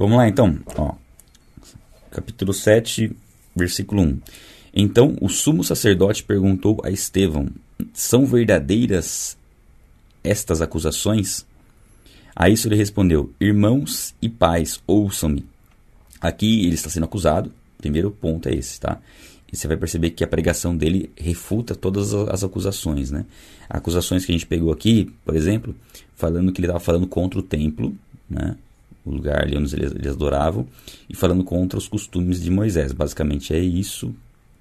Vamos lá então, ó, capítulo 7, versículo 1. Então o sumo sacerdote perguntou a Estevão: são verdadeiras estas acusações? A isso ele respondeu: irmãos e pais, ouçam-me. Aqui ele está sendo acusado, o primeiro ponto é esse, tá? E você vai perceber que a pregação dele refuta todas as acusações, né? Acusações que a gente pegou aqui, por exemplo, falando que ele estava falando contra o templo, né? O lugar ali onde eles adoravam, e falando contra os costumes de Moisés. Basicamente é isso,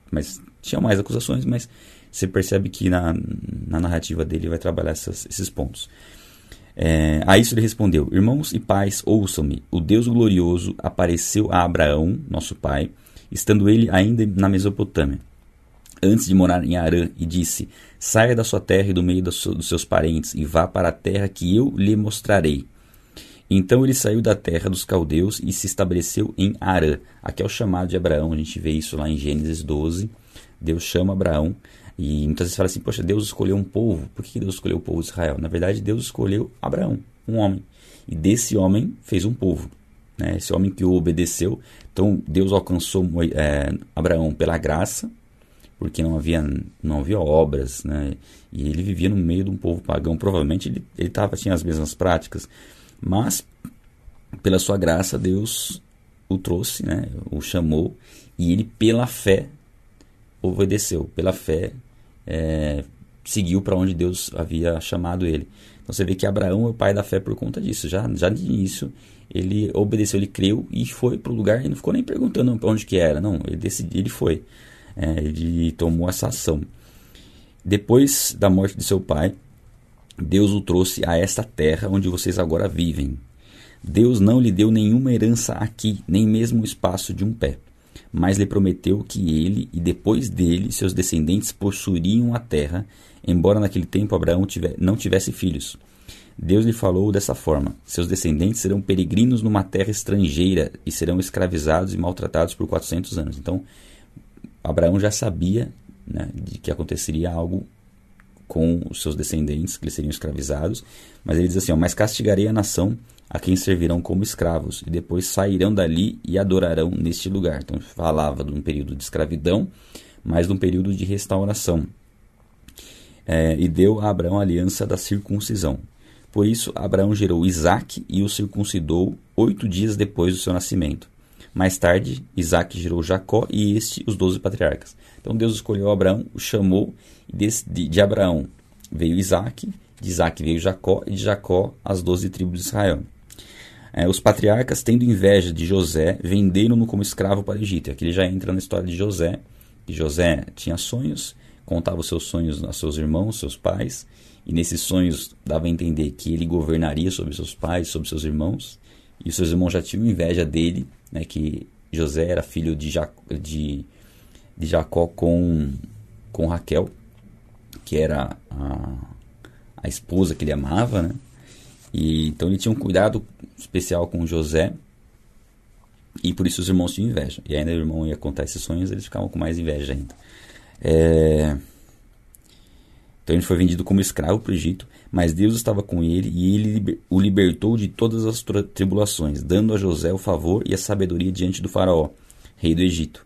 mas tinha mais acusações, mas você percebe que na narrativa dele vai trabalhar esses pontos. A isso ele respondeu: irmãos e pais, ouçam-me, o Deus glorioso apareceu a Abraão, nosso pai, estando ele ainda na Mesopotâmia, antes de morar em Arã, e disse: saia da sua terra e do meio dos seus parentes, e vá para a terra que eu lhe mostrarei. Então ele saiu da terra dos caldeus e se estabeleceu em Arã. Aqui é o chamado de Abraão, a gente vê isso lá em Gênesis 12. Deus chama Abraão, e muitas vezes fala assim: poxa, Deus escolheu um povo, por que Deus escolheu o povo de Israel? Na verdade, Deus escolheu Abraão, um homem, e desse homem fez um povo, né? Esse homem que o obedeceu. Então Deus alcançou Abraão pela graça, porque não havia obras, né? E ele vivia no meio de um povo pagão, provavelmente ele tinha as mesmas práticas, mas pela sua graça Deus o trouxe, né? O chamou, e ele pela fé obedeceu, pela fé seguiu para onde Deus havia chamado ele. Então você vê que Abraão é o pai da fé por conta disso, já de início. Ele obedeceu, ele creu e foi para o lugar, e não ficou nem perguntando para onde que era, não, ele decidiu, ele foi, ele tomou essa ação. Depois da morte de seu pai, Deus o trouxe a esta terra onde vocês agora vivem. Deus não lhe deu nenhuma herança aqui, nem mesmo o espaço de um pé, mas lhe prometeu que ele e depois dele seus descendentes possuiriam a terra, embora naquele tempo Abraão não tivesse filhos. Deus lhe falou dessa forma: seus descendentes serão peregrinos numa terra estrangeira e serão escravizados e maltratados por 400 anos. Então, Abraão já sabia, né, de que aconteceria algo com os seus descendentes, que eles seriam escravizados. Mas ele diz assim: ó, mas castigarei a nação a quem servirão como escravos, e depois sairão dali e adorarão neste lugar. Então, falava de um período de escravidão, mas de um período de restauração. E deu a Abraão a aliança da circuncisão. Por isso, Abraão gerou Isaac e o circuncidou 8 dias depois do seu nascimento. Mais tarde, Isaac gerou Jacó e os 12 patriarcas. Então, Deus escolheu Abraão, o chamou, e de Abraão veio Isaac, de Isaac veio Jacó, e de Jacó as 12 tribos de Israel. Os patriarcas, tendo inveja de José, venderam-no como escravo para o Egito. Aqui ele já entra na história de José, que José tinha sonhos, contava os seus sonhos a seus irmãos, seus pais, e nesses sonhos dava a entender que ele governaria sobre seus pais, sobre seus irmãos, e os seus irmãos já tinham inveja dele, né, que José era filho de Jacó com Raquel, que era a esposa que ele amava, né? E então ele tinha um cuidado especial com José, e por isso os irmãos tinham inveja, e ainda o irmão ia contar esses sonhos, eles ficavam com mais inveja ainda. Então ele foi vendido como escravo para o Egito, mas Deus estava com ele e ele o libertou de todas as tribulações, dando a José o favor e a sabedoria diante do faraó, rei do Egito.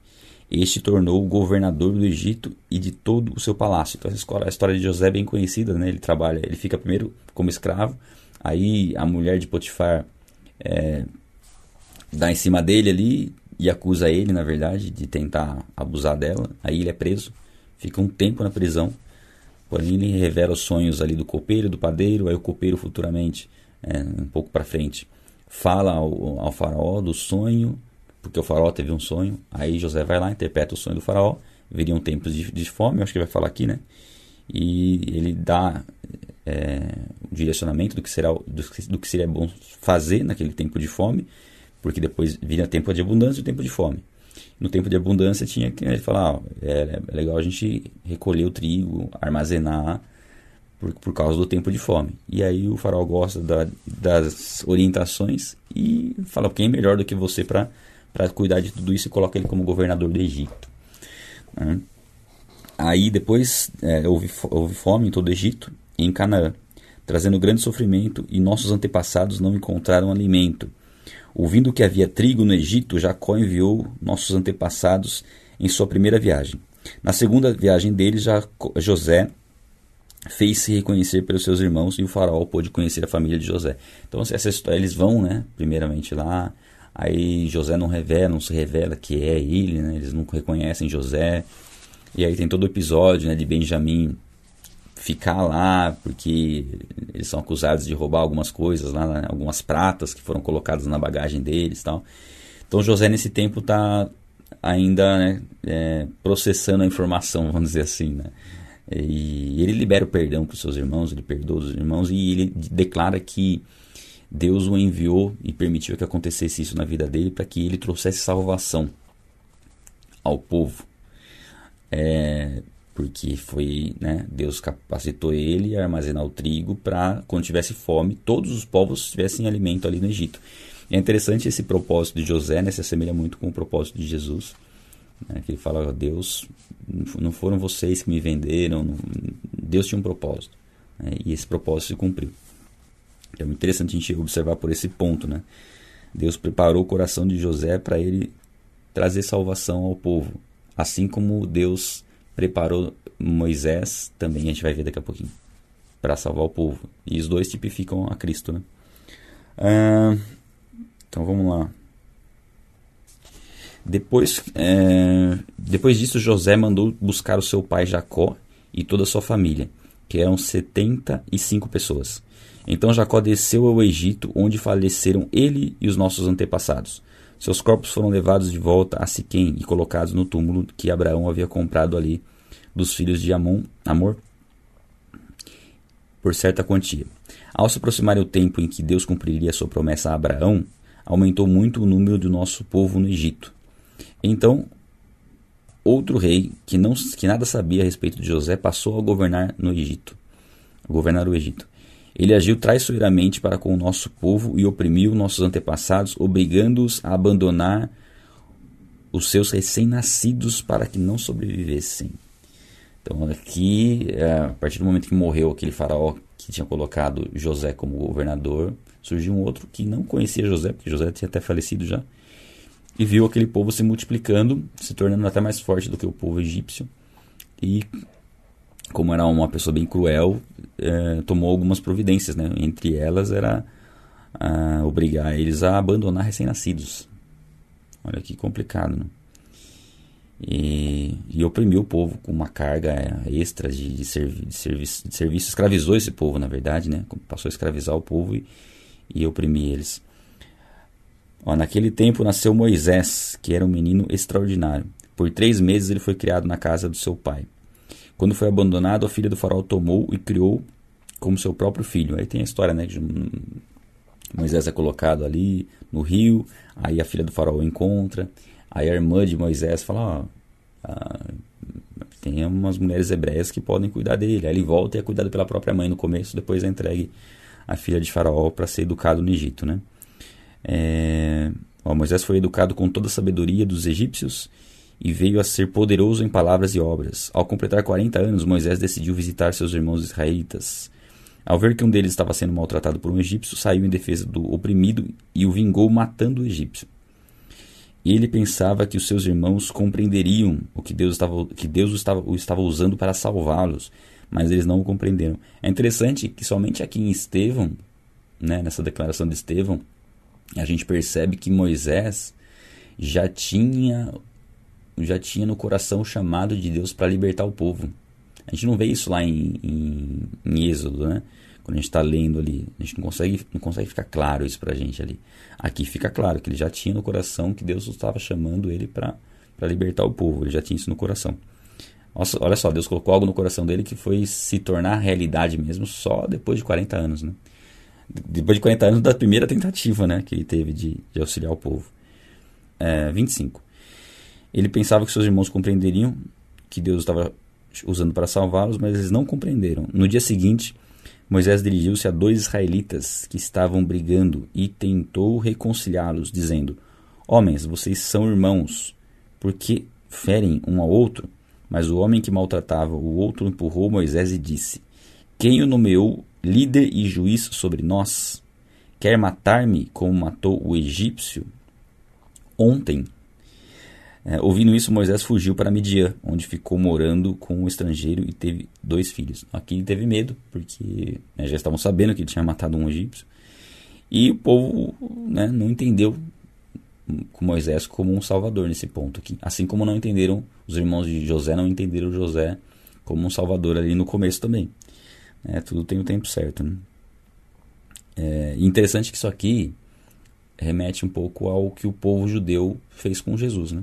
Este tornou o governador do Egito e de todo o seu palácio. Então a história de José é bem conhecida, né? Ele fica primeiro como escravo, aí a mulher de Potifar dá em cima dele ali e acusa ele, na verdade, de tentar abusar dela. Aí ele é preso, fica um tempo na prisão. Porém, ele revela os sonhos ali do copeiro, do padeiro. Aí o copeiro futuramente, um pouco para frente, fala ao faraó do sonho, porque o faraó teve um sonho. Aí José vai lá, interpreta o sonho do faraó. Viriam tempos de fome, acho que ele vai falar aqui, né? E ele dá um direcionamento do que seria bom fazer naquele tempo de fome, porque depois vira tempo de abundância e tempo de fome. No tempo de abundância tinha que ele falar: é legal a gente recolher o trigo, armazenar por causa do tempo de fome. E aí o faraó gosta das orientações e fala: quem é melhor do que você para cuidar de tudo isso, e coloca ele como governador do Egito. Aí depois houve fome em todo o Egito e em Canaã, trazendo grande sofrimento, e nossos antepassados não encontraram alimento. Ouvindo que havia trigo no Egito, Jacó enviou nossos antepassados em sua primeira viagem. Na segunda viagem dele, José fez-se reconhecer pelos seus irmãos e o faraó pôde conhecer a família de José. Então, essa história, eles vão, né, primeiramente lá, aí José não se revela que é ele, né, eles não reconhecem José. E aí tem todo o episódio, né, de Benjamim ficar lá, porque eles são acusados de roubar algumas coisas lá, né, algumas pratas que foram colocadas na bagagem deles e tal. Então José nesse tempo está ainda, né, processando a informação, vamos dizer assim, né. E ele libera o perdão para os seus irmãos, ele perdoa os irmãos e ele declara que Deus o enviou e permitiu que acontecesse isso na vida dele para que ele trouxesse salvação ao povo. Porque foi, né, Deus capacitou ele a armazenar o trigo para, quando tivesse fome, todos os povos tivessem alimento ali no Egito. E é interessante esse propósito de José, né, se assemelha muito com o propósito de Jesus, né, que ele fala, Deus, não foram vocês que me venderam, Deus tinha um propósito, né, e esse propósito se cumpriu. É muito interessante a gente observar por esse ponto, né? Deus preparou o coração de José para ele trazer salvação ao povo, assim como Deus preparou Moisés, também a gente vai ver daqui a pouquinho, para salvar o povo. E os dois tipificam a Cristo, né? Então vamos lá. Depois disso, José mandou buscar o seu pai Jacó e toda a sua família, que eram 75 pessoas. Então Jacó desceu ao Egito, onde faleceram ele e os nossos antepassados. Seus corpos foram levados de volta a Siquém e colocados no túmulo que Abraão havia comprado ali dos filhos de Amor por certa quantia. Ao se aproximar o tempo em que Deus cumpriria sua promessa a Abraão, aumentou muito o número do nosso povo no Egito. Então, outro rei que nada sabia a respeito de José passou a governar o Egito. Ele agiu traiçoeiramente para com o nosso povo e oprimiu nossos antepassados, obrigando-os a abandonar os seus recém-nascidos para que não sobrevivessem. Então aqui, a partir do momento que morreu aquele faraó que tinha colocado José como governador, surgiu um outro que não conhecia José, porque José tinha até falecido já, e viu aquele povo se multiplicando, se tornando até mais forte do que o povo egípcio, e como era uma pessoa bem cruel, tomou algumas providências, né? Entre elas era obrigar eles a abandonar recém-nascidos. Olha que complicado, né? E oprimiu o povo com uma carga extra de serviço, escravizou esse povo, na verdade, né? Passou a escravizar o povo e oprimir eles. Naquele tempo nasceu Moisés, que era um menino extraordinário. Por 3 meses ele foi criado na casa do seu pai. Quando foi abandonado, a filha do faraó tomou e criou como seu próprio filho. Aí tem a história, né, de Moisés é colocado ali no rio, aí a filha do faraó encontra, aí a irmã de Moisés fala, tem umas mulheres hebreias que podem cuidar dele. Aí ele volta e é cuidado pela própria mãe no começo, depois é entregue a filha de faraó para ser educado no Egito, né? Moisés foi educado com toda a sabedoria dos egípcios e veio a ser poderoso em palavras e obras. Ao completar 40 anos, Moisés decidiu visitar seus irmãos israelitas. Ao ver que um deles estava sendo maltratado por um egípcio, saiu em defesa do oprimido e o vingou matando o egípcio. Ele pensava que os seus irmãos compreenderiam o que Deus estava usando para salvá-los, mas eles não o compreenderam. É interessante que somente aqui em Estevão, né, nessa declaração de Estevão, a gente percebe que Moisés já tinha no coração o chamado de Deus para libertar o povo. A gente não vê isso lá em Êxodo, né? Quando a gente está lendo ali, a gente não consegue ficar claro isso para a gente ali. Aqui fica claro que ele já tinha no coração que Deus estava chamando ele para libertar o povo, ele já tinha isso no coração. Nossa, olha só, Deus colocou algo no coração dele que foi se tornar realidade mesmo só depois de 40 anos, né? Depois de 40 anos da primeira tentativa, né, que ele teve de auxiliar o povo. 25. Ele pensava que seus irmãos compreenderiam que Deus estava usando para salvá-los, mas eles não compreenderam. No dia seguinte, Moisés dirigiu-se a 2 israelitas que estavam brigando e tentou reconciliá-los, dizendo: Homens, vocês são irmãos, por que ferem um ao outro? Mas o homem que maltratava o outro empurrou Moisés e disse: Quem o nomeou líder e juiz sobre nós? Quer matar-me como matou o egípcio ontem? Ouvindo isso, Moisés fugiu para Midian, onde ficou morando com um estrangeiro e teve 2 filhos. Aqui ele teve medo, porque já estavam sabendo que ele tinha matado um egípcio. E o povo não entendeu Moisés como um salvador nesse ponto aqui. Assim como não entenderam, os irmãos de José não entenderam José como um salvador ali no começo também. Tudo tem o tempo certo, né? Interessante que isso aqui remete um pouco ao que o povo judeu fez com Jesus, né?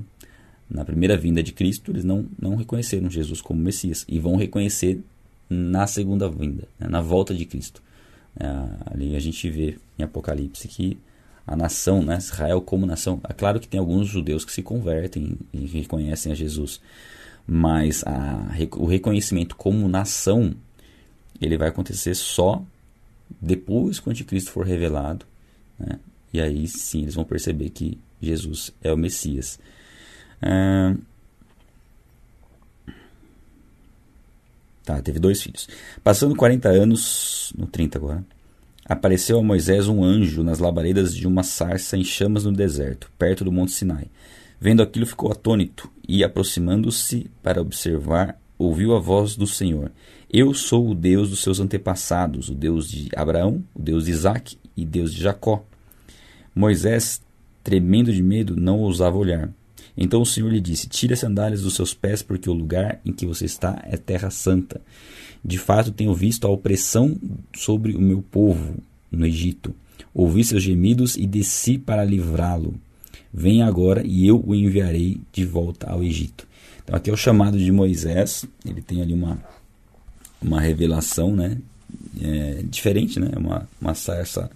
Na primeira vinda de Cristo, eles não reconheceram Jesus como Messias e vão reconhecer na segunda vinda, na volta de Cristo. Ali a gente vê em Apocalipse que a nação, Israel como nação, é claro que tem alguns judeus que se convertem e reconhecem a Jesus, mas o reconhecimento como nação, ele vai acontecer só depois que o anticristo for revelado, e aí sim eles vão perceber que Jesus é o Messias. Teve 2 filhos. Passando 40 anos, no 30 agora, apareceu a Moisés um anjo nas labaredas de uma sarça em chamas no deserto, perto do Monte Sinai. Vendo aquilo, ficou atônito e, aproximando-se para observar, ouviu a voz do Senhor: Eu sou o Deus dos seus antepassados, o Deus de Abraão, o Deus de Isaac e Deus de Jacó. Moisés, tremendo de medo, não ousava olhar. Então o Senhor lhe disse: Tire as sandálias dos seus pés, porque o lugar em que você está é terra santa. De fato, tenho visto a opressão sobre o meu povo no Egito. Ouvi seus gemidos e desci para livrá-lo. Venha agora e eu o enviarei de volta ao Egito. Então aqui é o chamado de Moisés. Ele tem ali uma revelação diferente, uma sarça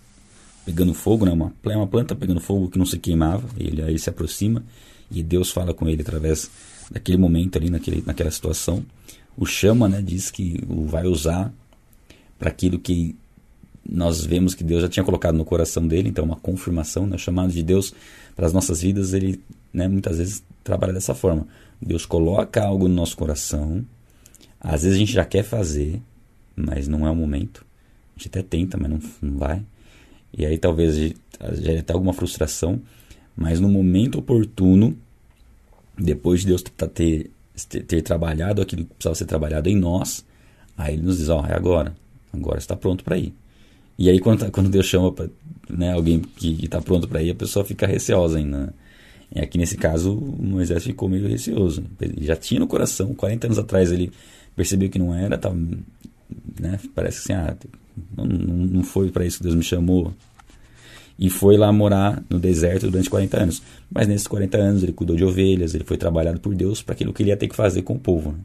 pegando fogo, uma planta pegando fogo que não se queimava. Ele aí se aproxima e Deus fala com ele através daquele momento ali, naquela situação. O chama, diz que o vai usar para aquilo que nós vemos que Deus já tinha colocado no coração dele. Então, uma confirmação, o chamado de Deus para as nossas vidas, ele muitas vezes trabalha dessa forma. Deus coloca algo no nosso coração, às vezes a gente já quer fazer, mas não é o momento. A gente até tenta, mas não vai. E aí talvez gere até alguma frustração, mas no momento oportuno, depois de Deus ter trabalhado aquilo que precisava ser trabalhado em nós, aí ele nos diz: é agora está pronto para ir. E aí quando Deus chama alguém que está pronto para ir, a pessoa fica receosa ainda. E aqui nesse caso, Moisés ficou meio receoso. Ele já tinha no coração, 40 anos atrás ele percebeu que não era, parece que assim, não foi para isso que Deus me chamou. E foi lá morar no deserto durante 40 anos. Mas nesses 40 anos ele cuidou de ovelhas, ele foi trabalhado por Deus para aquilo que ele ia ter que fazer com o povo.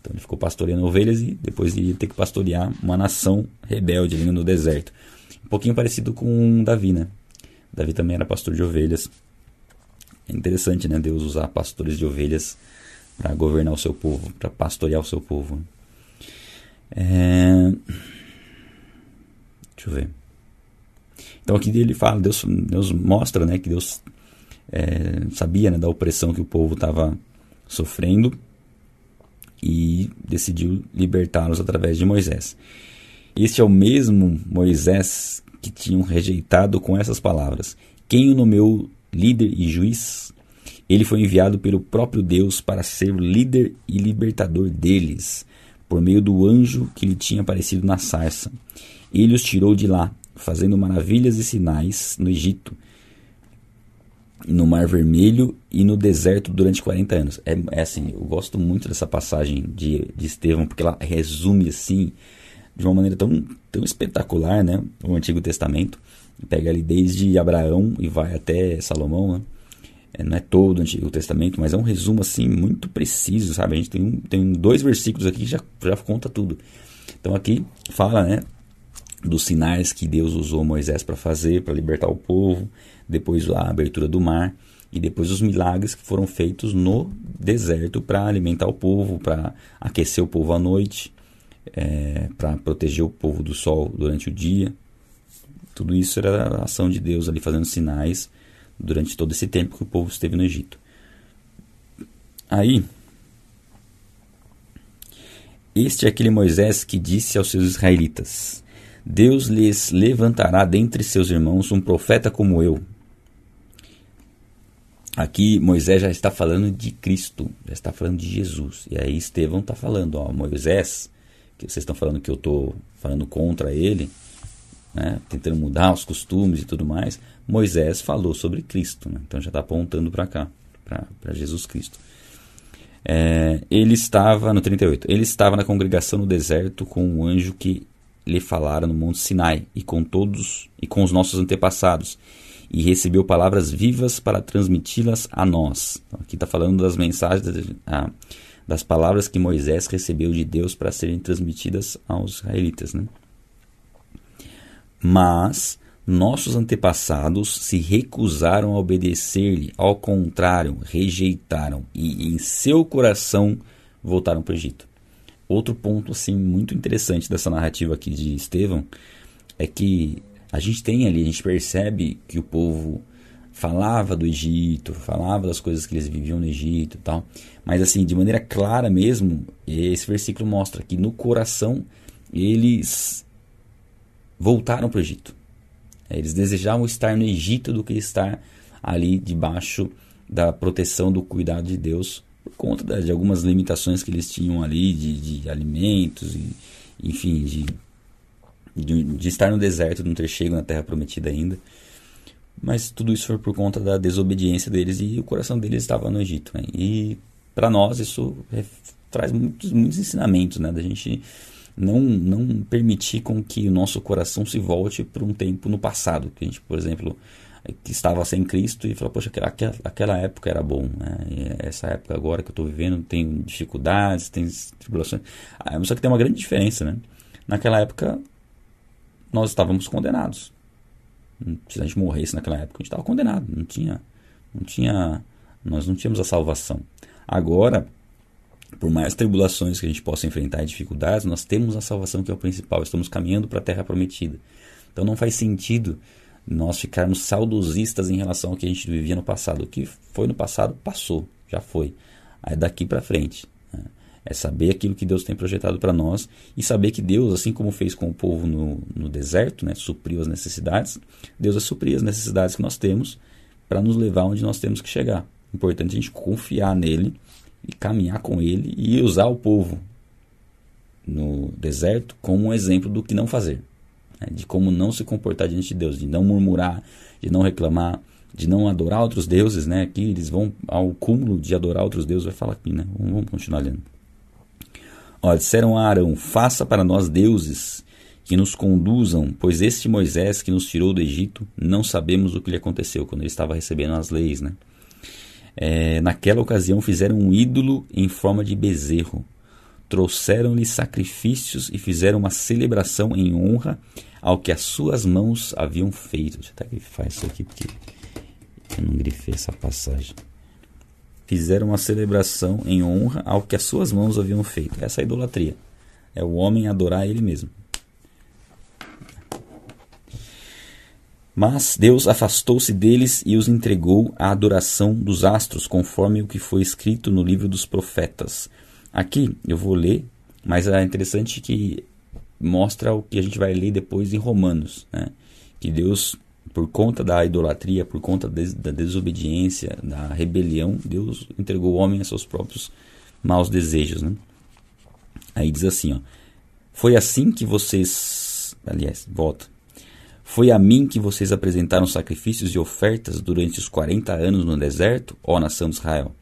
Então ele ficou pastoreando ovelhas e depois ele ia ter que pastorear uma nação rebelde ali no deserto. Um pouquinho parecido com Davi, Davi também era pastor de ovelhas. É interessante, Deus usar pastores de ovelhas para governar o seu povo, para pastorear o seu povo. Deixa eu ver. Então aqui ele fala, Deus mostra que Deus sabia da opressão que o povo estava sofrendo e decidiu libertá-los através de Moisés. Este é o mesmo Moisés que tinham rejeitado com essas palavras: Quem o nomeou líder e juiz? Ele foi enviado pelo próprio Deus para ser o líder e libertador deles, por meio do anjo que lhe tinha aparecido na sarça. Ele os tirou de lá, fazendo maravilhas e sinais no Egito, no Mar Vermelho e no deserto durante 40 anos. Assim, eu gosto muito dessa passagem de Estevão, porque ela resume assim, de uma maneira tão espetacular, o Antigo Testamento. Pega ali desde Abraão e vai até Salomão, Não é todo o Antigo Testamento, mas é um resumo assim muito preciso, sabe? A gente tem 2 versículos aqui que já conta tudo. Então aqui fala, dos sinais que Deus usou Moisés para fazer, para libertar o povo, depois a abertura do mar e depois os milagres que foram feitos no deserto para alimentar o povo, para aquecer o povo à noite, para proteger o povo do sol durante o dia. Tudo isso era a ação de Deus ali fazendo sinais durante todo esse tempo que o povo esteve no Egito. Aí, este é aquele Moisés que disse aos seus israelitas: Deus lhes levantará dentre seus irmãos um profeta como eu. Aqui Moisés já está falando de Cristo, já está falando de Jesus. E aí Estevão está falando, ó, Moisés, que vocês estão falando que eu estou falando contra ele, né, tentando mudar os costumes e tudo mais. Moisés falou sobre Cristo, né? Então já está apontando para cá, para Jesus Cristo. Ele estava, no 38, ele estava na congregação no deserto com um anjo que lhe falara no Monte Sinai e com os nossos antepassados, e recebeu palavras vivas para transmiti-las a nós. Então, aqui está falando das mensagens, das palavras que Moisés recebeu de Deus para serem transmitidas aos israelitas, né? Mas nossos antepassados se recusaram a obedecer-lhe, ao contrário, rejeitaram e em seu coração voltaram para o Egito. Outro ponto assim, muito interessante dessa narrativa aqui de Estevão é que a gente percebe que o povo falava do Egito, falava das coisas que eles viviam no Egito e tal, mas assim, de maneira clara mesmo, esse versículo mostra que no coração eles voltaram para o Egito. Eles desejavam estar no Egito do que estar ali debaixo da proteção, do cuidado de Deus, por conta de algumas limitações que eles tinham ali, de alimentos, e, enfim, de estar no deserto, de não ter chego na Terra Prometida ainda. Mas tudo isso foi por conta da desobediência deles, e o coração deles estava no Egito, né? E para nós isso traz muitos ensinamentos, né? Da gente não permitir com que o nosso coração se volte para um tempo no passado, que a gente, por exemplo, que estava sem Cristo e falou, poxa, aquela época era bom, né? E essa época agora que eu estou vivendo tem dificuldades, tem tribulações. Só que tem uma grande diferença, né? Naquela época nós estávamos condenados. Se a gente morresse naquela época, a gente estava condenado, nós não tínhamos a salvação. Agora, por mais tribulações que a gente possa enfrentar e dificuldades, nós temos a salvação, que é o principal. Estamos caminhando para a Terra Prometida. Então não faz sentido nós ficarmos saudosistas em relação ao que a gente vivia no passado. O que foi no passado, passou, já foi. É daqui para frente, né? É saber aquilo que Deus tem projetado para nós e saber que Deus, assim como fez com o povo no deserto, né, supriu as necessidades, Deus vai suprir as necessidades que nós temos para nos levar onde nós temos que chegar. O importante é a gente confiar nele e caminhar com ele e usar o povo no deserto como um exemplo do que não fazer, né, de como não se comportar diante de Deus, de não murmurar, de não reclamar, de não adorar outros deuses, né? Aqui eles vão ao cúmulo de adorar outros deuses, vai falar aqui, né? Vamos continuar lendo. Ó, disseram a Arão, faça para nós deuses que nos conduzam, pois este Moisés que nos tirou do Egito, não sabemos o que lhe aconteceu quando ele estava recebendo as leis, né? Naquela ocasião fizeram um ídolo em forma de bezerro, trouxeram-lhe sacrifícios e fizeram uma celebração em honra ao que as suas mãos haviam feito. Deixa eu até grifar isso aqui porque eu não grifei essa passagem. Fizeram uma celebração em honra ao que as suas mãos haviam feito. Essa é a idolatria. É o homem adorar ele mesmo. Mas Deus afastou-se deles e os entregou à adoração dos astros, conforme o que foi escrito no livro dos profetas. Aqui eu vou ler, mas é interessante que mostra o que a gente vai ler depois em Romanos, né? Que Deus, por conta da idolatria, por conta da desobediência, da rebelião, Deus entregou o homem a seus próprios maus desejos, né? Aí diz assim, ó, foi assim que vocês... Aliás, volta. Foi a mim que vocês apresentaram sacrifícios e ofertas durante os 40 anos no deserto, ó nação de Israel.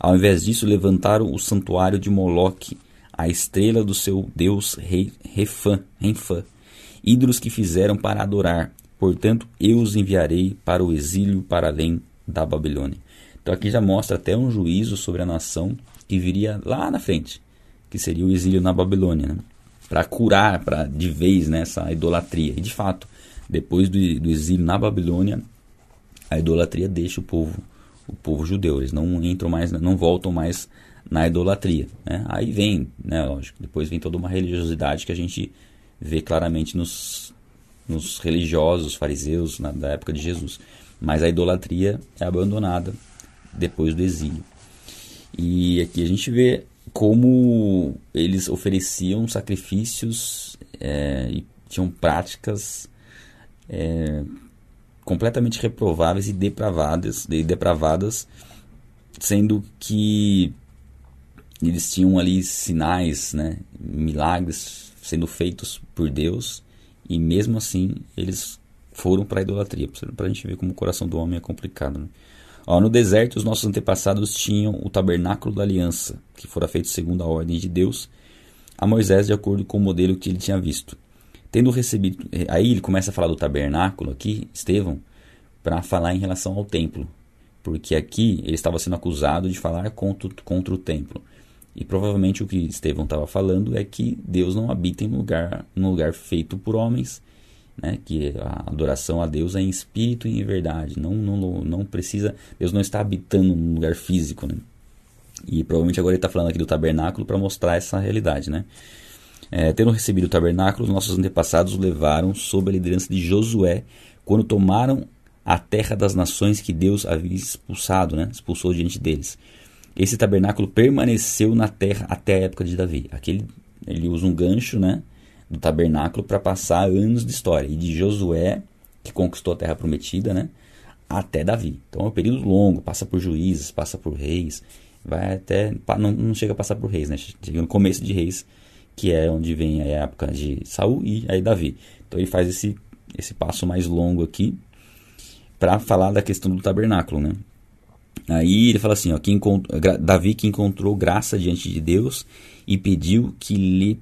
Ao invés disso, levantaram o santuário de Moloque, a estrela do seu deus Refã, ídolos que fizeram para adorar. Portanto, eu os enviarei para o exílio para além da Babilônia. Então aqui já mostra até um juízo sobre a nação que viria lá na frente, que seria o exílio na Babilônia, né? Para curar de vez, né, essa idolatria. E de fato, depois do exílio na Babilônia, a idolatria deixa o povo judeu. Eles não entram mais, não voltam mais na idolatria, né? Aí vem, né, lógico, depois vem toda uma religiosidade que a gente vê claramente nos religiosos, fariseus da época de Jesus, mas a idolatria é abandonada depois do exílio. E aqui a gente vê como eles ofereciam sacrifícios e tinham práticas completamente reprováveis e depravadas, sendo que eles tinham ali sinais, né, milagres sendo feitos por Deus, e mesmo assim eles foram para a idolatria, para a gente ver como o coração do homem é complicado, né? Ó, no deserto os nossos antepassados tinham o tabernáculo da aliança, que fora feito segundo a ordem de Deus a Moisés, de acordo com o modelo que ele tinha visto. Tendo recebido, aí ele começa a falar do tabernáculo aqui, Estevão, para falar em relação ao templo, porque aqui ele estava sendo acusado de falar contra o templo. E provavelmente o que Estevão estava falando é que Deus não habita em um lugar feito por homens, né? Que a adoração a Deus é em espírito e em verdade. Não precisa, Deus não está habitando num lugar físico, né? E provavelmente agora ele está falando aqui do tabernáculo para mostrar essa realidade, né? Tendo recebido o tabernáculo, nossos antepassados o levaram sob a liderança de Josué, quando tomaram a terra das nações que Deus havia expulsado, né? Expulsou diante deles. Esse tabernáculo permaneceu na terra até a época de Davi. Aqui ele usa um gancho, né, do tabernáculo para passar anos de história. E de Josué, que conquistou a terra prometida, né, até Davi. Então é um período longo, passa por juízes, passa por reis, vai até... Não chega a passar por reis, né? Chega no começo de reis, que é onde vem a época de Saul e aí Davi. Então ele faz esse passo mais longo aqui para falar da questão do tabernáculo, né? Aí ele fala assim, ó, Davi que encontrou graça diante de Deus e pediu que lhe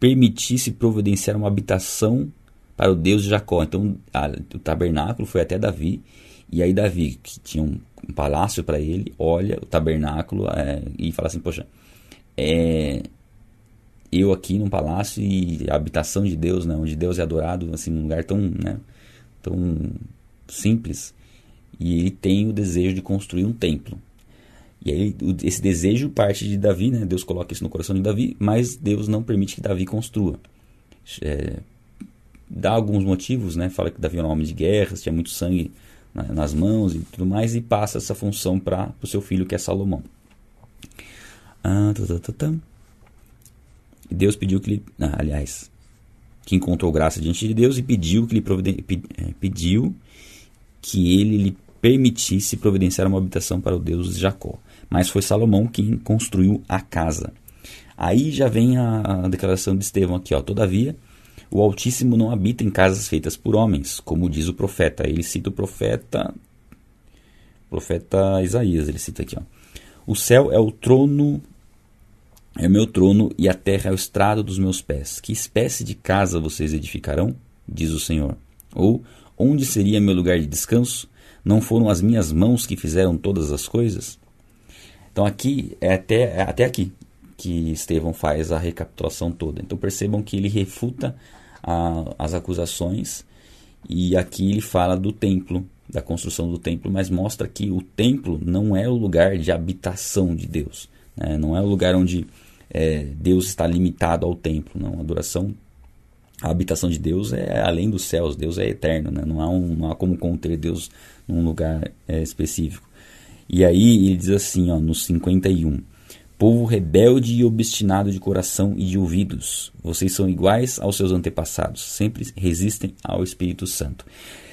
permitisse providenciar uma habitação para o Deus de Jacó. Então o tabernáculo foi até Davi, e aí Davi, que tinha um palácio para ele, olha o tabernáculo e fala assim, poxa, eu aqui num palácio e a habitação de Deus, né, onde Deus é adorado, assim, num lugar tão, né, tão simples. E ele tem o desejo de construir um templo. E aí esse desejo parte de Davi, né? Deus coloca isso no coração de Davi, mas Deus não permite que Davi construa. Dá alguns motivos, né? Fala que Davi era um homem de guerras, tinha muito sangue nas mãos e tudo mais, e passa essa função para o seu filho, que é Salomão. E Deus pediu que ele... aliás, que encontrou graça diante de Deus e pediu que ele pediu que ele lhe permitisse providenciar uma habitação para o Deus de Jacó. Mas foi Salomão quem construiu a casa. Aí já vem a declaração de Estevão aqui, ó. Todavia, o Altíssimo não habita em casas feitas por homens, como diz o profeta. Ele cita o profeta Isaías, ele cita aqui, ó. O céu é o trono, é o meu trono, e a terra é o estrado dos meus pés. Que espécie de casa vocês edificarão? Diz o Senhor. Ou... onde seria meu lugar de descanso? Não foram as minhas mãos que fizeram todas as coisas? Então aqui, é até aqui que Estevão faz a recapitulação toda. Então percebam que ele refuta as acusações, e aqui ele fala do templo, da construção do templo, mas mostra que o templo não é o lugar de habitação de Deus, né? Não é o lugar onde Deus está limitado ao templo, não, a adoração. A habitação de Deus é além dos céus, Deus é eterno, né? Não há como conter Deus num lugar específico. E aí ele diz assim, ó, no 51, povo rebelde e obstinado de coração e de ouvidos, vocês são iguais aos seus antepassados, sempre resistem ao Espírito Santo.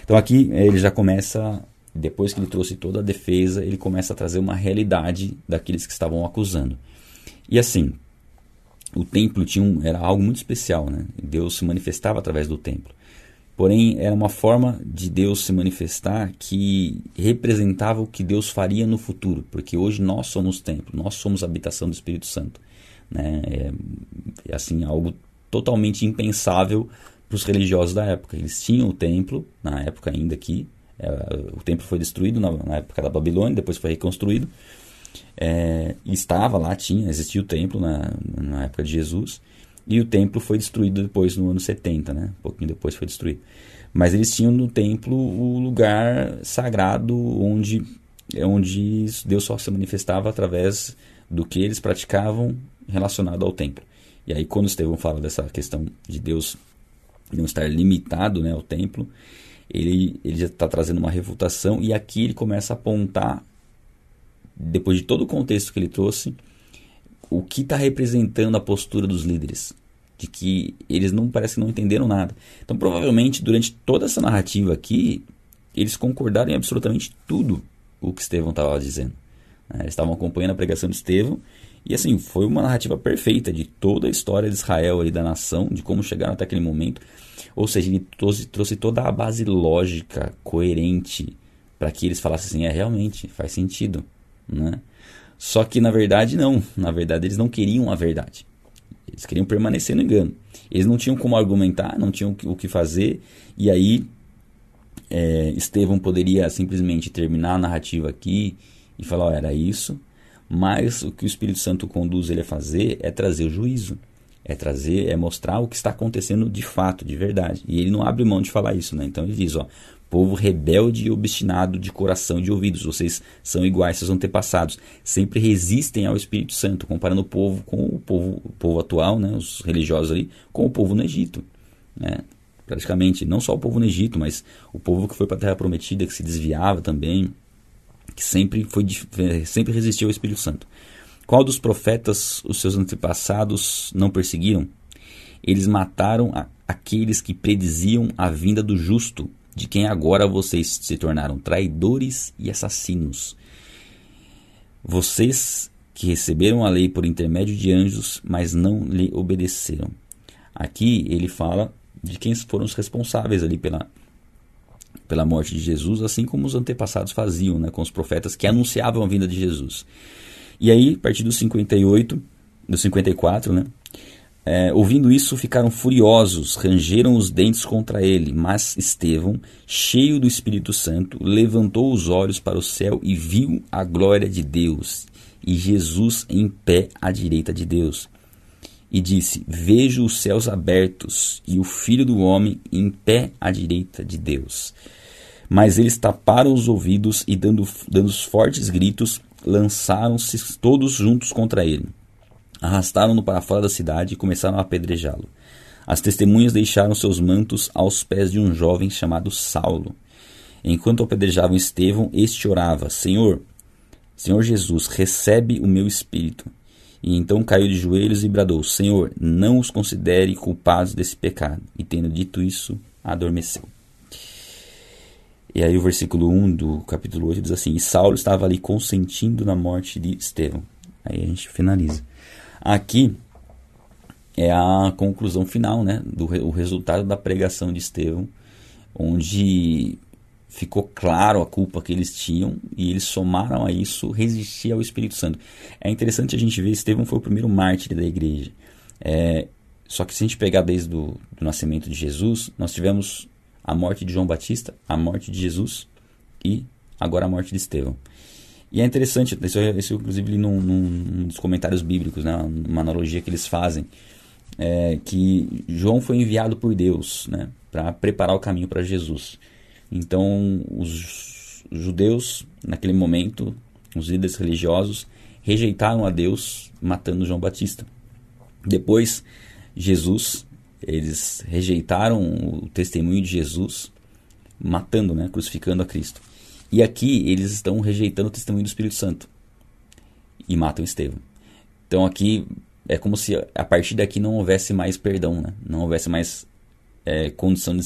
Então aqui ele já começa, depois que ele trouxe toda a defesa, ele começa a trazer uma realidade daqueles que estavam acusando. E assim... o templo era algo muito especial, né? Deus se manifestava através do templo. Porém, era uma forma de Deus se manifestar que representava o que Deus faria no futuro. Porque hoje nós somos templo, nós somos a habitação do Espírito Santo, né? É assim, algo totalmente impensável para os religiosos da época. Eles tinham o templo, na época ainda aqui. O templo foi destruído na época da Babilônia, depois foi reconstruído. Estava lá, existia o templo na época de Jesus, e o templo foi destruído depois no ano 70, né? Um pouquinho depois foi destruído, mas eles tinham no templo o lugar sagrado onde Deus só se manifestava através do que eles praticavam relacionado ao templo. E aí quando Estevão fala dessa questão de Deus não estar limitado, né, ao templo, ele já está trazendo uma refutação, e aqui ele começa a apontar, depois de todo o contexto que ele trouxe, o que está representando a postura dos líderes. de que eles não parece que não entenderam nada. Então, provavelmente, durante toda essa narrativa aqui, eles concordaram em absolutamente tudo o que Estevão estava dizendo. Eles estavam acompanhando a pregação de Estevão, e assim, foi uma narrativa perfeita de toda a história de Israel e da nação, de como chegaram até aquele momento. Ou seja, ele trouxe toda a base lógica, coerente, para que eles falassem assim, realmente, faz sentido, né? Só que na verdade não, na verdade eles não queriam a verdade, eles queriam permanecer no engano, eles não tinham como argumentar, não tinham o que fazer, e aí Estevão poderia simplesmente terminar a narrativa aqui e falar, era isso, mas o que o Espírito Santo conduz ele a fazer é trazer o juízo, é mostrar o que está acontecendo de fato, de verdade, e ele não abre mão de falar isso, né? Então ele diz, povo rebelde e obstinado de coração e de ouvidos, vocês são iguais seus antepassados, sempre resistem ao Espírito Santo, comparando o povo com o povo atual, né, os religiosos ali, com o povo no Egito, né, praticamente, não só o povo no Egito, mas o povo que foi para a Terra Prometida, que se desviava também, que sempre resistiu ao Espírito Santo. Qual dos profetas os seus antepassados não perseguiram? Eles mataram aqueles que prediziam a vinda do justo, de quem agora vocês se tornaram traidores e assassinos. Vocês que receberam a lei por intermédio de anjos, mas não lhe obedeceram. Aqui ele fala de quem foram os responsáveis ali pela morte de Jesus, assim como os antepassados faziam, né, com os profetas que anunciavam a vinda de Jesus. E aí, a partir do 54, né? Ouvindo isso, ficaram furiosos, rangeram os dentes contra ele, mas Estevão, cheio do Espírito Santo, levantou os olhos para o céu e viu a glória de Deus, e Jesus em pé à direita de Deus. E disse, vejo os céus abertos, e o Filho do Homem em pé à direita de Deus. Mas eles taparam os ouvidos e, dando fortes gritos, lançaram-se todos juntos contra ele. Arrastaram-no para fora da cidade e começaram a apedrejá-lo. As testemunhas deixaram seus mantos aos pés de um jovem chamado Saulo. Enquanto apedrejavam Estevão, este orava, Senhor Jesus, recebe o meu espírito. E então caiu de joelhos e bradou, Senhor, não os considere culpados desse pecado. E tendo dito isso, adormeceu. E aí o versículo 1 do capítulo 8 diz assim, e Saulo estava ali consentindo na morte de Estevão. Aí a gente finaliza. Aqui é a conclusão final, né, o resultado da pregação de Estevão, onde ficou claro a culpa que eles tinham e eles somaram a isso resistir ao Espírito Santo. É interessante a gente ver, Estevão foi o primeiro mártir da igreja. Só que se a gente pegar desde o nascimento de Jesus, nós tivemos a morte de João Batista, a morte de Jesus e agora a morte de Estevão. E é interessante, isso eu inclusive li num dos comentários bíblicos, né, uma analogia que eles fazem, que João foi enviado por Deus, né, para preparar o caminho para Jesus. Então os judeus, naquele momento, os líderes religiosos, rejeitaram a Deus matando João Batista. Depois, Jesus, eles rejeitaram o testemunho de Jesus matando, né, crucificando a Cristo. E aqui eles estão rejeitando o testemunho do Espírito Santo e matam Estevão. Então aqui é como se a partir daqui não houvesse mais perdão, né? Não houvesse mais condição de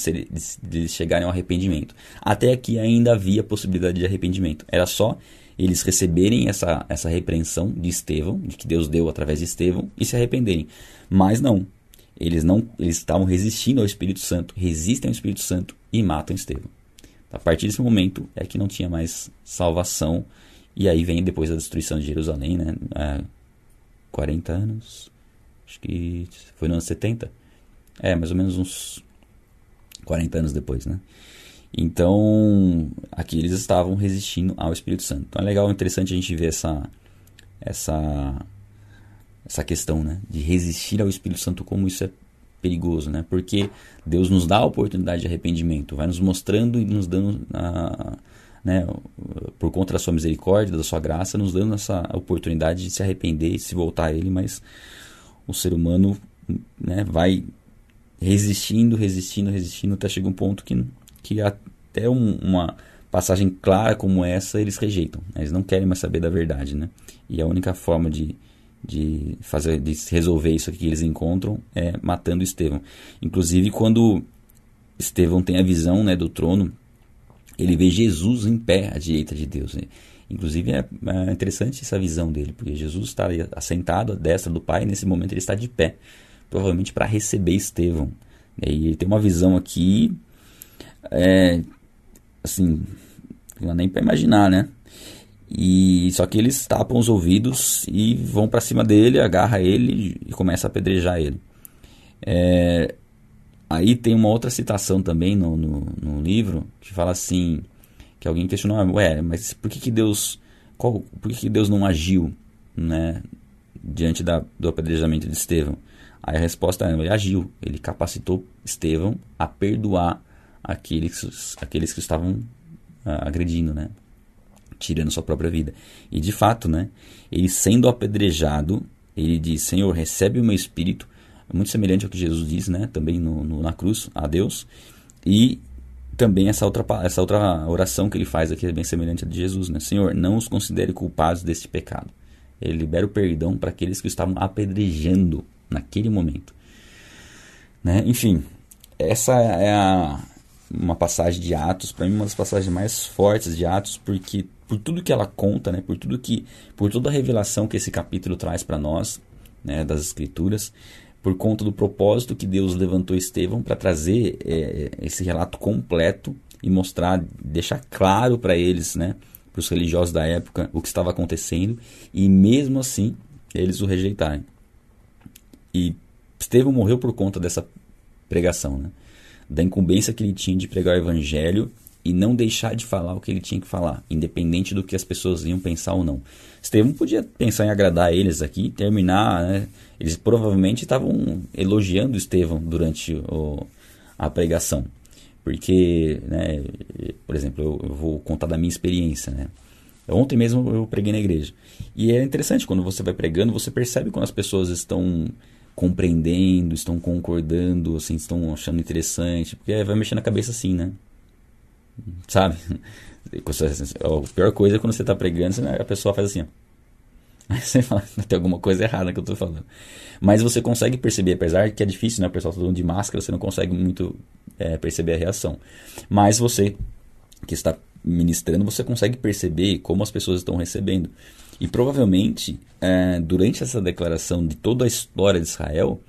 eles chegarem ao arrependimento. Até aqui ainda havia possibilidade de arrependimento. Era só eles receberem essa repreensão de Estevão, de que Deus deu através de Estevão, e se arrependerem. Mas não, eles estavam resistindo ao Espírito Santo, resistem ao Espírito Santo e matam Estevão. A partir desse momento é que não tinha mais salvação. E aí vem depois a destruição de Jerusalém, né? 40 anos, acho que foi no ano 70. Mais ou menos uns 40 anos depois, né? Então, aqui eles estavam resistindo ao Espírito Santo. Então é legal, interessante a gente ver essa questão, né? De resistir ao Espírito Santo, como isso é perigoso, né? Porque Deus nos dá a oportunidade de arrependimento, vai nos mostrando e nos dando, né, por conta da sua misericórdia, da sua graça, nos dando essa oportunidade de se arrepender e se voltar a Ele, mas o ser humano, né, vai resistindo, até chega um ponto que até uma passagem clara como essa eles rejeitam, eles não querem mais saber da verdade, né? E a única forma de de resolver isso aqui que eles encontram, matando Estevão. Inclusive, quando Estevão tem a visão, né, do trono, ele vê Jesus em pé à direita de Deus, né? Inclusive é interessante essa visão dele, porque Jesus está assentado à destra do Pai, e nesse momento ele está de pé, provavelmente para receber Estevão. E ele tem uma visão aqui, assim, não dá nem para imaginar, né? E, só que eles tapam os ouvidos e vão para cima dele, agarra ele e começa a apedrejar ele. Aí tem uma outra citação também no livro, que fala assim, que alguém questionou, mas por que Deus não agiu, né, diante do apedrejamento de Estevão? Aí a resposta é, ele agiu, ele capacitou Estevão a perdoar aqueles que estavam agredindo, né, tirando sua própria vida. E de fato, né, ele sendo apedrejado, ele diz, Senhor, recebe o meu espírito, muito semelhante ao que Jesus diz, né, também na cruz, a Deus, e também essa outra oração que ele faz aqui é bem semelhante à de Jesus, né? Senhor, não os considere culpados deste pecado. Ele libera o perdão para aqueles que estavam apedrejando naquele momento, né? Enfim, essa é uma passagem de Atos, para mim uma das passagens mais fortes de Atos, porque por tudo que ela conta, né? Por toda a revelação que esse capítulo traz para nós, né? Das Escrituras, por conta do propósito que Deus levantou Estevão para trazer esse relato completo e mostrar, deixar claro para eles, né, para os religiosos da época, o que estava acontecendo, e mesmo assim eles o rejeitarem. E Estevão morreu por conta dessa pregação, né, da incumbência que ele tinha de pregar o evangelho e não deixar de falar o que ele tinha que falar, independente do que as pessoas iam pensar ou não. Estevão podia pensar em agradar eles aqui, terminar, né? Eles provavelmente estavam elogiando Estevão durante a pregação, porque, né, por exemplo, eu vou contar da minha experiência, né? Ontem mesmo eu preguei na igreja, e é interessante, quando você vai pregando, você percebe quando as pessoas estão compreendendo, estão concordando, assim, estão achando interessante, porque vai mexer na cabeça assim, né? Sabe? A pior coisa é quando você está pregando, a pessoa faz assim, ó. Aí você fala, tem alguma coisa errada que eu estou falando. Mas você consegue perceber, apesar que é difícil, né? O pessoal todo de máscara, você não consegue muito perceber a reação. Mas você que está ministrando, você consegue perceber como as pessoas estão recebendo. E provavelmente, durante essa declaração de toda a história de Israel,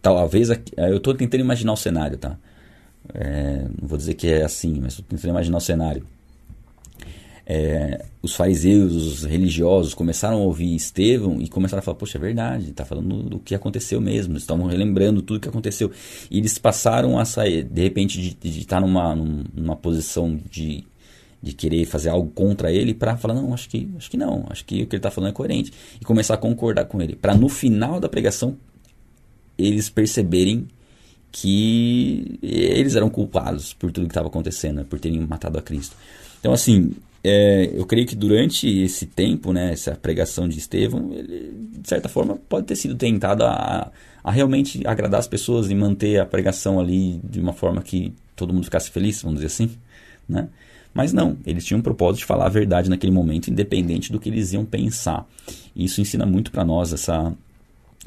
talvez, eu estou tentando imaginar o cenário, tá? Não vou dizer que é assim, mas estou tentando imaginar o cenário. Os fariseus, os religiosos, começaram a ouvir Estevão e começaram a falar, poxa, é verdade, está falando do que aconteceu mesmo, estavam relembrando tudo que aconteceu. E eles passaram a sair, de repente, de estar numa posição de querer fazer algo contra ele, para falar, não, acho que não, acho que o que ele está falando é coerente, e começar a concordar com ele, para no final da pregação eles perceberem que eles eram culpados por tudo que estava acontecendo, por terem matado a Cristo. Então, assim, eu creio que durante esse tempo, né, essa pregação de Estevão, ele, de certa forma, pode ter sido tentado a realmente agradar as pessoas e manter a pregação ali de uma forma que todo mundo ficasse feliz, vamos dizer assim, né? Mas não, eles tinham um propósito de falar a verdade naquele momento, independente do que eles iam pensar. E isso ensina muito para nós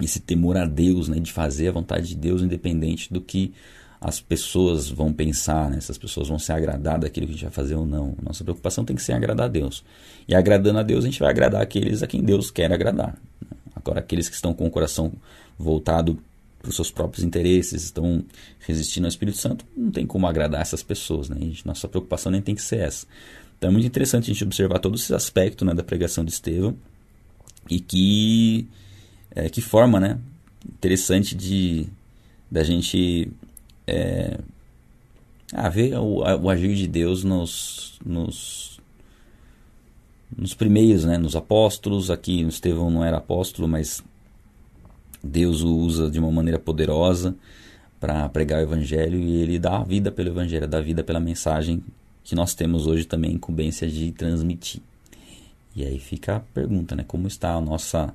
esse temor a Deus, né, de fazer a vontade de Deus independente do que as pessoas vão pensar, né, se as pessoas vão se agradar daquilo que a gente vai fazer ou não. Nossa preocupação tem que ser agradar a Deus. E agradando a Deus, a gente vai agradar aqueles a quem Deus quer agradar. Agora, aqueles que estão com o coração voltado para os seus próprios interesses, estão resistindo ao Espírito Santo, não tem como agradar essas pessoas, né? Nossa preocupação nem tem que ser essa. Então é muito interessante a gente observar todo esse aspecto, né, da pregação de Estevão, e que forma, né, interessante da gente ver o agir de Deus nos primeiros, né, nos apóstolos. Aqui Estevão não era apóstolo, mas Deus o usa de uma maneira poderosa para pregar o evangelho, e ele dá a vida pelo evangelho, dá a vida pela mensagem que nós temos hoje também a incumbência de transmitir. E aí fica a pergunta, né, como está a nossa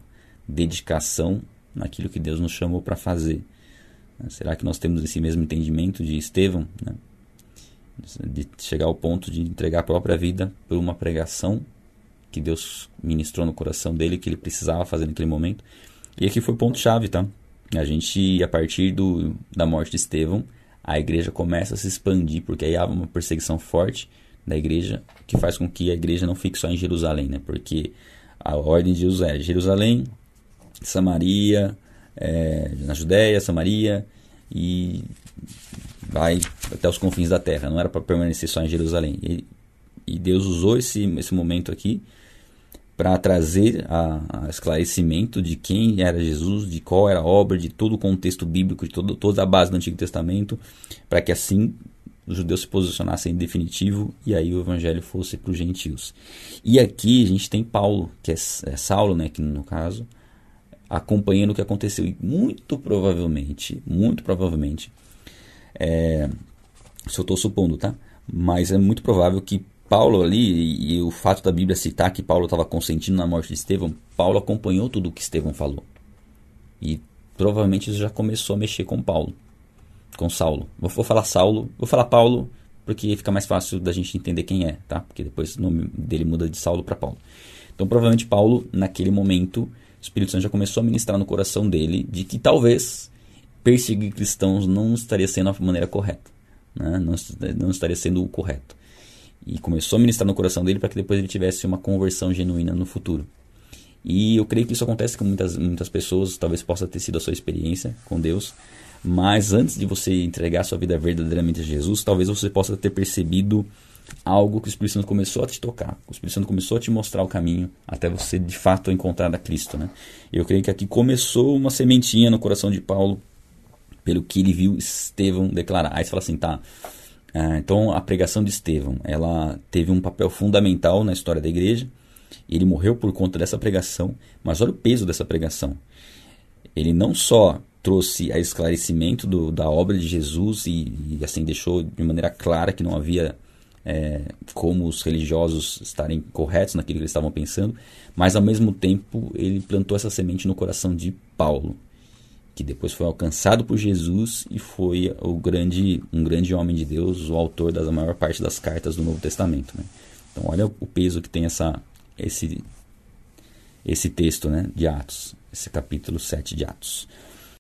dedicação naquilo que Deus nos chamou para fazer? Será que nós temos esse mesmo entendimento de Estevão, né? De chegar ao ponto de entregar a própria vida por uma pregação que Deus ministrou no coração dele, que ele precisava fazer naquele momento. E aqui foi o ponto-chave, tá? A partir da morte de Estevão, a igreja começa a se expandir, porque aí há uma perseguição forte da igreja, que faz com que a igreja não fique só em Jerusalém, né? Porque a ordem de José é Jerusalém, Samaria, na Judéia, Samaria, e vai até os confins da terra. Não era para permanecer só em Jerusalém. E Deus usou esse momento aqui para trazer a esclarecimento de quem era Jesus, de qual era a obra, de todo o contexto bíblico, de toda a base do Antigo Testamento, para que assim os judeus se posicionassem em definitivo e aí o evangelho fosse para os gentios. E aqui a gente tem Paulo, que é Saulo, né, que no caso, acompanhando o que aconteceu. E muito provavelmente, se eu estou supondo, tá? Mas é muito provável que Paulo ali, e o fato da Bíblia citar que Paulo estava consentindo na morte de Estevão, Paulo acompanhou tudo o que Estevão falou. E provavelmente isso já começou a mexer com Paulo, com Saulo. Vou falar Paulo, porque fica mais fácil da gente entender quem é, tá? Porque depois o nome dele muda de Saulo para Paulo. Então provavelmente Paulo, naquele momento, o Espírito Santo já começou a ministrar no coração dele de que talvez perseguir cristãos não estaria sendo a maneira correta, né? Não estaria sendo o correto. E começou a ministrar no coração dele para que depois ele tivesse uma conversão genuína no futuro. E eu creio que isso acontece com muitas pessoas, talvez possa ter sido a sua experiência com Deus. Mas antes de você entregar sua vida verdadeiramente a Jesus, talvez você possa ter percebido algo que o Espírito Santo começou a te tocar. O Espírito Santo começou a te mostrar o caminho até você de fato encontrar a Cristo, né? Eu creio que aqui começou uma sementinha no coração de Paulo, pelo que ele viu Estevão declarar. Aí você fala assim, tá... Então a pregação de Estevão, ela teve um papel fundamental na história da igreja. Ele morreu por conta dessa pregação, mas olha o peso dessa pregação. Ele não só trouxe a esclarecimento da obra de Jesus e assim deixou de maneira clara que não havia como os religiosos estarem corretos naquilo que eles estavam pensando, mas ao mesmo tempo ele plantou essa semente no coração de Paulo, que depois foi alcançado por Jesus e foi um grande homem de Deus, o autor da maior parte das cartas do Novo Testamento, né? Então olha o peso que tem esse texto, né, de Atos, esse capítulo 7 de Atos.